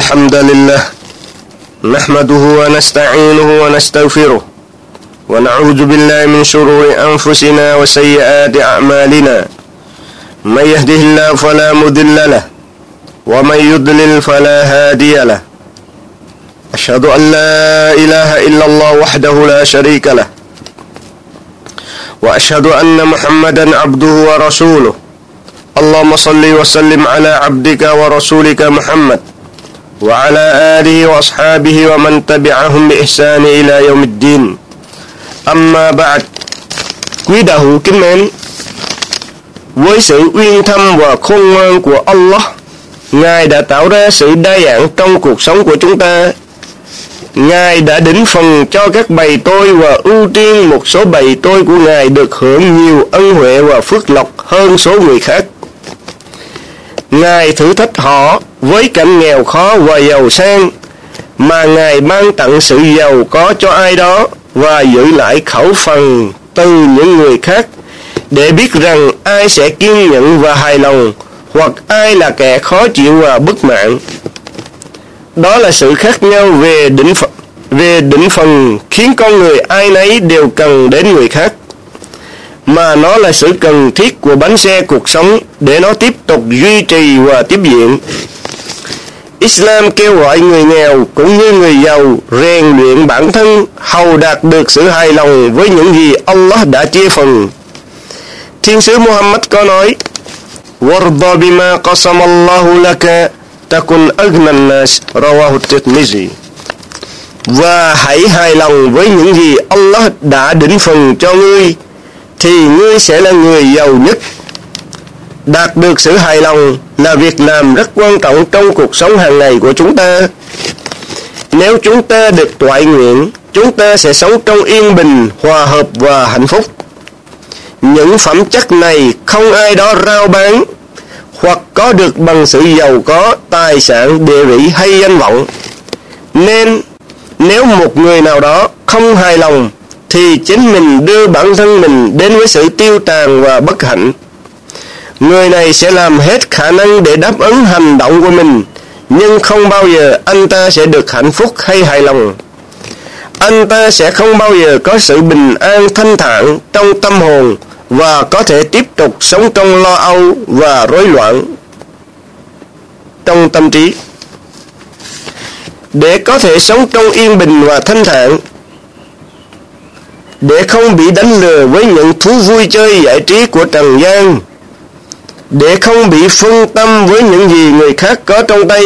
الحمد لله نحمده ونستعينه ونستغفره ونعوذ بالله من شرور أنفسنا وسيئات أعمالنا من يهده الله فلا مضل له ومن يضلل فلا هادي له أشهد أن لا إله إلا الله وحده لا شريك له وأشهد أن محمدا عبده ورسوله اللهم صل وسلم على عبدك ورسولك محمد وعلى آله وأصحابه ومن تبعهم بإحسان إلى يوم الدين. Amma ba'd. Quý đạo hữu kính mến, với sự uyên thâm và khôn ngoan của Allah, Ngài đã tạo ra sự đa dạng trong cuộc sống của chúng ta. Ngài đã định phần cho các bầy tôi và ưu tiên một số bầy tôi của Ngài được hưởng nhiều ân huệ và phước lộc hơn số người khác. Ngài thử thách họ với cảnh nghèo khó và giàu sang, mà Ngài ban tặng sự giàu có cho ai đó và giữ lại khẩu phần từ những người khác để biết rằng ai sẽ kiên nhẫn và hài lòng, hoặc ai là kẻ khó chịu và bất mãn. Đó là sự khác nhau về định phần khiến con người ai nấy đều cần đến người khác, mà nó là sự cần thiết của bánh xe cuộc sống để nó tiếp tục duy trì và tiếp diễn. Islam kêu gọi người nghèo cũng như người giàu rèn luyện bản thân hầu đạt được sự hài lòng với những gì Allah đã chia phần. Thiên sứ Muhammad có nói: "Warda bima qasamallahu laka takun aghnan nas", rawahu Tirmidhi. Và hãy hài lòng với những gì Allah đã định phần cho ngươi, thì ngươi sẽ là người giàu nhất. Đạt được sự hài lòng là việc làm rất quan trọng trong cuộc sống hàng ngày của chúng ta. Nếu chúng ta được toại nguyện, chúng ta sẽ sống trong yên bình, hòa hợp và hạnh phúc. Những phẩm chất này không ai đó rao bán hoặc có được bằng sự giàu có, tài sản, địa vị hay danh vọng. Nên nếu một người nào đó không hài lòng thì chính mình đưa bản thân mình đến với sự tiêu tàn và bất hạnh. Người này sẽ làm hết khả năng để đáp ứng hành động của mình, nhưng không bao giờ anh ta sẽ được hạnh phúc hay hài lòng. Anh ta sẽ không bao giờ có sự bình an thanh thản trong tâm hồn và có thể tiếp tục sống trong lo âu và rối loạn trong tâm trí. Để có thể sống trong yên bình và thanh thản, để không bị đánh lừa với những thú vui chơi giải trí của trần gian, để không bị phân tâm với những gì người khác có trong tay,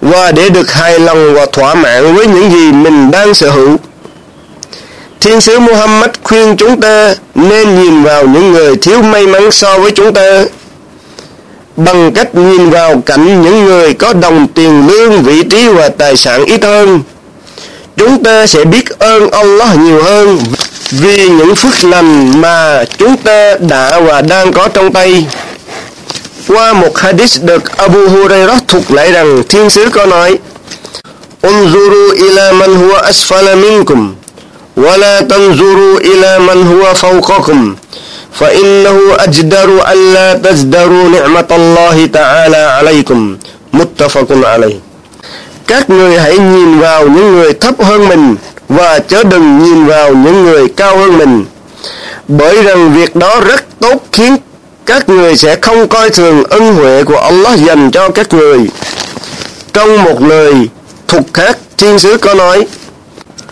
và để được hài lòng và thỏa mãn với những gì mình đang sở hữu. Thiên sứ Muhammad khuyên chúng ta nên nhìn vào những người thiếu may mắn so với chúng ta bằng cách nhìn vào cảnh những người có đồng tiền lương, vị trí và tài sản ít hơn. Chúng ta sẽ biết ơn Allah nhiều hơn vì những phước lành mà chúng ta đã và đang có trong tay. Qua một hadith được Abu Hurairah thuật lại rằng Thiên sứ có nói: "Unzuru ila man huwa asfala minkum wa la tanzuru ila man huwa fawqakum fa innahu ajdaru an la tazdaru ni'matallahi ta'ala alaykum", muttafaqun alayh. Các người hãy nhìn vào những người thấp hơn mình và chớ đừng nhìn vào những người cao hơn mình, bởi rằng việc đó rất tốt, khiến các người sẽ không coi thường ân huệ của Allah dành cho các người. Trong một lời thuật khác, Thiên sứ có nói: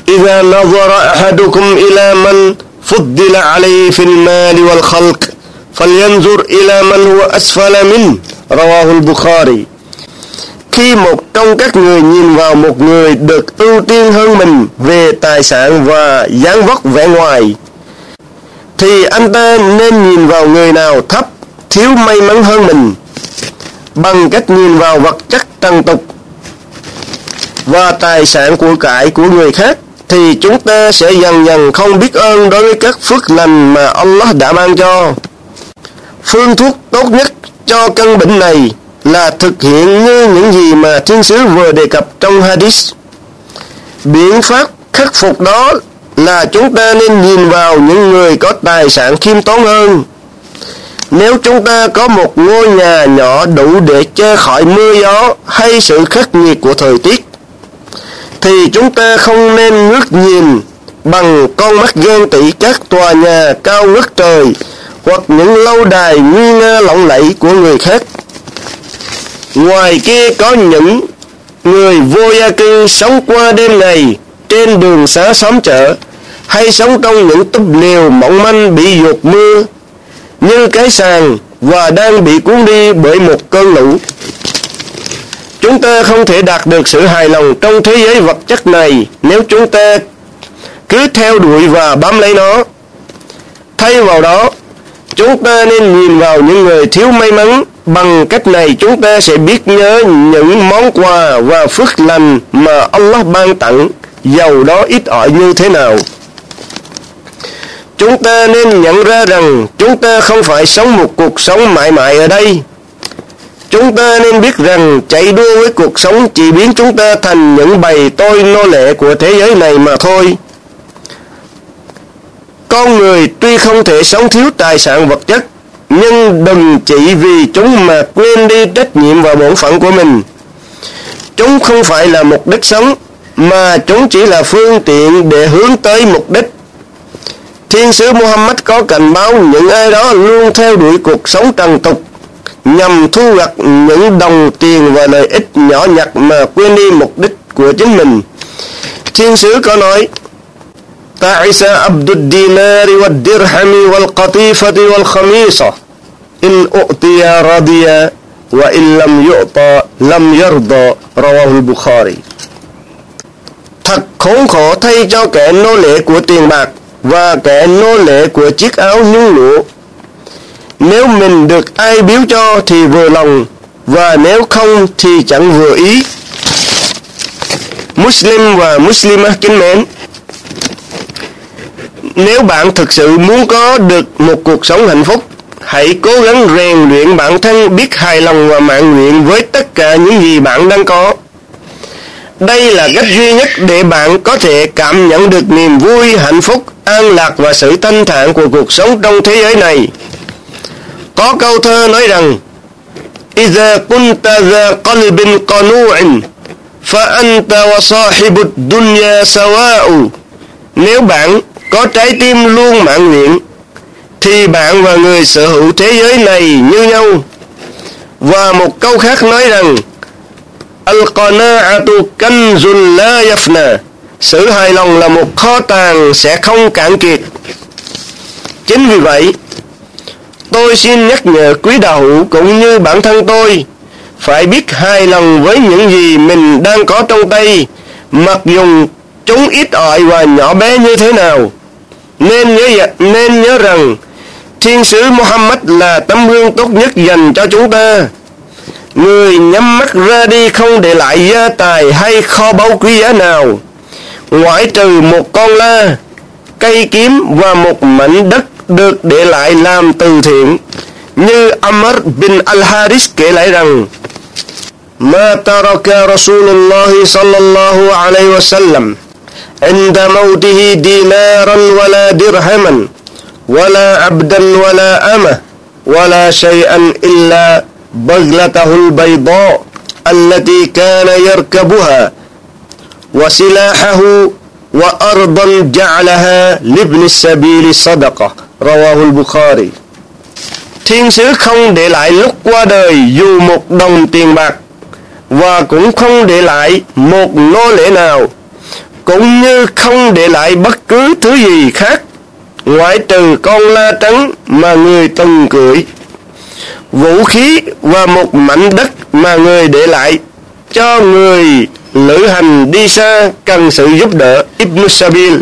"Iza nazara ahadukum ila man fuddila alayhi fil mali wal khalq falyanzur ila man huwa asfala min", rawahu al-Bukhari. Khi một trong các người nhìn vào một người được ưu tiên hơn mình về tài sản và dáng vóc vẻ ngoài, thì anh ta nên nhìn vào người nào thấp, thiếu may mắn hơn mình bằng cách nhìn vào vật chất trần tục và tài sản của cải của người khác, thì chúng ta sẽ dần dần không biết ơn đối với các phước lành mà Allah đã ban cho. Phương thuốc tốt nhất cho căn bệnh này là thực hiện như những gì mà Thiên sứ vừa đề cập trong hadith. Biện pháp khắc phục đó là chúng ta nên nhìn vào những người có tài sản khiêm tốn hơn, Nếu chúng ta có một ngôi nhà nhỏ đủ để che khỏi mưa gió hay sự khắc nghiệt của thời tiết, thì chúng ta không nên ngước nhìn bằng con mắt ghen tị các tòa nhà cao ngất trời hoặc những lâu đài nguy nga lộng lẫy của người khác. Ngoài kia có những người vô gia cư sống qua đêm ngày trên đường xá xóm chợ, hay sống trong những túp lều mỏng manh bị dột mưa như cái sàn và đang bị cuốn đi bởi một cơn lũ. Chúng ta không thể đạt được sự hài lòng trong thế giới vật chất này nếu chúng ta cứ theo đuổi và bám lấy nó. Thay vào đó, chúng ta nên nhìn vào những người thiếu may mắn. Bằng cách này chúng ta sẽ biết nhớ những món quà và phước lành mà Allah ban tặng, dầu đó ít ỏi như thế nào. Chúng ta nên nhận ra rằng chúng ta không phải sống một cuộc sống mãi mãi ở đây. Chúng ta nên biết rằng chạy đua với cuộc sống chỉ biến chúng ta thành những bầy tôi nô lệ của thế giới này mà thôi. Con người tuy không thể sống thiếu tài sản vật chất, nhưng đừng chỉ vì chúng mà quên đi trách nhiệm và bổn phận của mình. Chúng không phải là mục đích sống, mà chúng chỉ là phương tiện để hướng tới mục đích. Thiên sứ Muhammad có cảnh báo những ai đó luôn theo đuổi cuộc sống trần tục nhằm thu gặt những đồng tiền và lợi ích nhỏ nhặt mà quên đi mục đích của chính mình. Thiên sứ có nói: تعس عبد الدينار والدرهم والقطيفة والخميصة إن أعطي رضي وإن لم يعطى لم يرضى. رواه البخاري. Thật khốn khổ thay cho kẻ nô lệ của tiền bạc và kẻ nô lệ của chiếc áo nhung lụa. Nếu mình được ai biếu cho thì vừa lòng, và nếu không thì chẳng vừa ý. Muslim và Muslimah kính mến, nếu bạn thực sự muốn có được một cuộc sống hạnh phúc, hãy cố gắng rèn luyện bản thân biết hài lòng và mãn nguyện với tất cả những gì bạn đang có. Đây là cách duy nhất để bạn có thể cảm nhận được niềm vui, hạnh phúc, an lạc và sự thanh thản của cuộc sống trong thế giới này. Có câu thơ nói rằng: إذا كنت ذا قلب قنوع فأنت وصاحب الدنيا سواء. Nếu bạn có trái tim luôn mãn nguyện thì bạn và người sở hữu thế giới này như nhau. Và một câu khác nói rằng: Al-qana'atu kanzun la yafna. Sự hài lòng là một kho tàng sẽ không cạn kiệt. Chính vì vậy, tôi xin nhắc nhở quý đạo hữu cũng như bản thân tôi phải biết hài lòng với những gì mình đang có trong tay, mặc dù chúng ít ỏi và nhỏ bé như thế nào. Nên nhớ rằng Thiên sứ Muhammad là tấm gương tốt nhất dành cho chúng ta. Người nhắm mắt ra đi không để lại gia tài hay kho báu quý giá nào, ngoại trừ một con la, cây kiếm và một mảnh đất được để lại làm từ thiện. Như Amr bin al-Haris kể lại rằng: Ma taraka Rasulullah sallallahu alaihi wasallam عند موته دينارا ولا درهما ولا عبدا ولا أمة ولا شيئا إلا بغلته البيضاء التي كان يركبها وسلاحه وأرضا جعلها لابن السبيل صدقة. رواه البخاري. Thiên sứ không để lại lúc qua đời dù một đồng tiền bạc, và cũng không để lại một nô lệ nào, cũng như không để lại bất cứ thứ gì khác ngoại trừ con la trắng mà người từng cưỡi, vũ khí và một mảnh đất mà người để lại cho người lữ hành đi xa cần sự giúp đỡ. Ibn Sabil.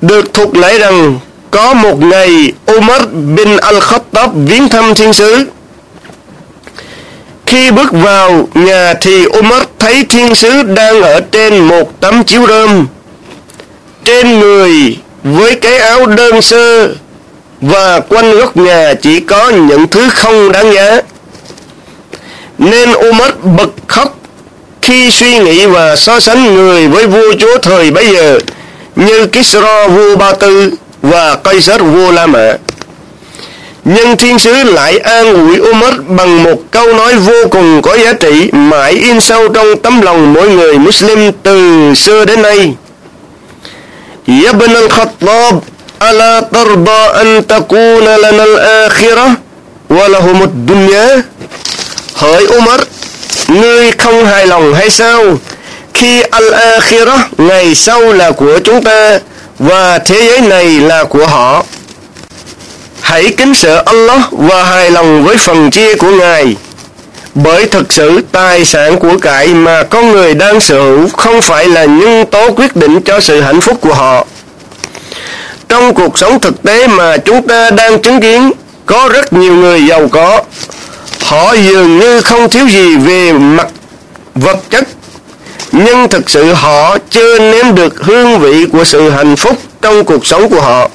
Được thuật lại rằng có một ngày Umar bin al-Khattab viếng thăm thiên sứ. Khi bước vào nhà thì Umar thấy thiên sứ đang ở trên một tấm chiếu rơm. Trên người với cái áo đơn sơ, và quanh góc nhà chỉ có những thứ không đáng giá. Nên Umar bật khóc khi suy nghĩ và so sánh người với vua chúa thời bấy giờ như Kisra vua Ba Tư và Caesar vua La Mã. Nhưng thiên sứ lại an ủi Umar bằng một câu nói vô cùng có giá trị mãi in sâu trong tấm lòng mỗi người Muslim từ xưa đến nay. Ibn al-Khattab, ala tarba an takuna lana al-akhirah wa lahum ad-dunya. Hỡi Umar, ngươi không hài lòng hay sao khi al-akhirah, ngày sau, là của chúng ta và thế giới này là của họ? Hãy kính sợ Allah và hài lòng với phần chia của Ngài. Bởi thực sự tài sản của cải mà con người đang sở hữu không phải là nhân tố quyết định cho sự hạnh phúc của họ. Trong cuộc sống thực tế mà chúng ta đang chứng kiến, có rất nhiều người giàu có. Họ dường như không thiếu gì về mặt vật chất, nhưng thực sự họ chưa nếm được hương vị của sự hạnh phúc trong cuộc sống của họ.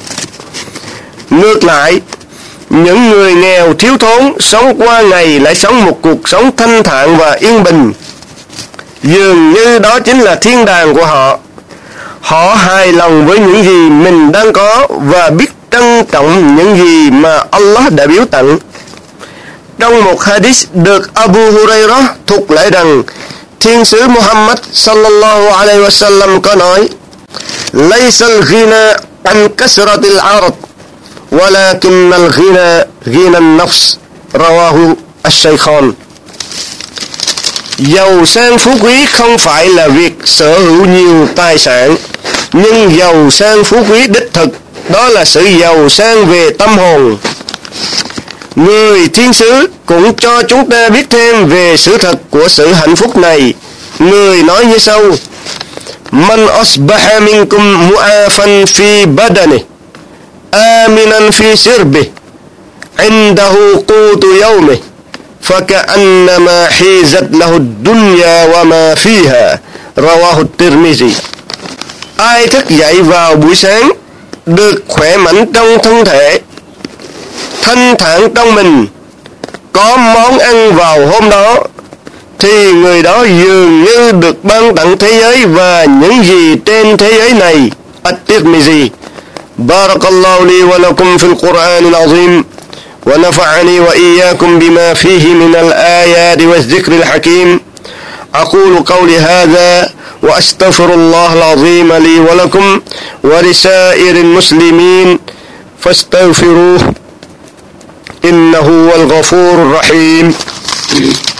Ngược lại, những người nghèo thiếu thốn sống qua ngày lại sống một cuộc sống thanh thản và yên bình. Dường như đó chính là thiên đàng của họ. Họ hài lòng với những gì mình đang có và biết trân trọng những gì mà Allah đã biếu tặng. Trong một hadith được Abu Hurairah thuật lại rằng, Thiên sứ Muhammad sallallahu alaihi wasallam có nói: "Laysa al-ghina an kasrat al-ard, walakin al-ghina ghina an-nafs." Rawahu al-Shaykhan. Giàu sang phú quý không phải là việc sở hữu nhiều tài sản, nhưng giàu sang phú quý đích thực đó là sự giàu sang về tâm hồn. Người thiên sứ cũng cho chúng ta biết thêm về sự thật của sự hạnh phúc này. Người nói như sau: Man asbaha minkum mu'afan fi badani, aminan fi sirbi, indahu qutu yawmi, faka'annama hizat lahu dunya wa ma fiha. Rawahu Tirmizi. Ai thức dậy vào buổi sáng được khỏe mạnh trong thân thể, thanh thản trong mình, có món ăn vào hôm đó, thì người đó dường như được ban tặng thế giới và những gì trên thế giới này. At-Tirmidhi. Barakallahu li wa lakum fil Qur'anil azim wa nafa'ani wa iyyakum bima fihi min al-ayati wa dhikril hakim. Aqulu qawli hadha wa astaghfirullah al-azim li wa lakum wa lisairil muslimin fastaghfiruhu. إنه هو الغفور الرحيم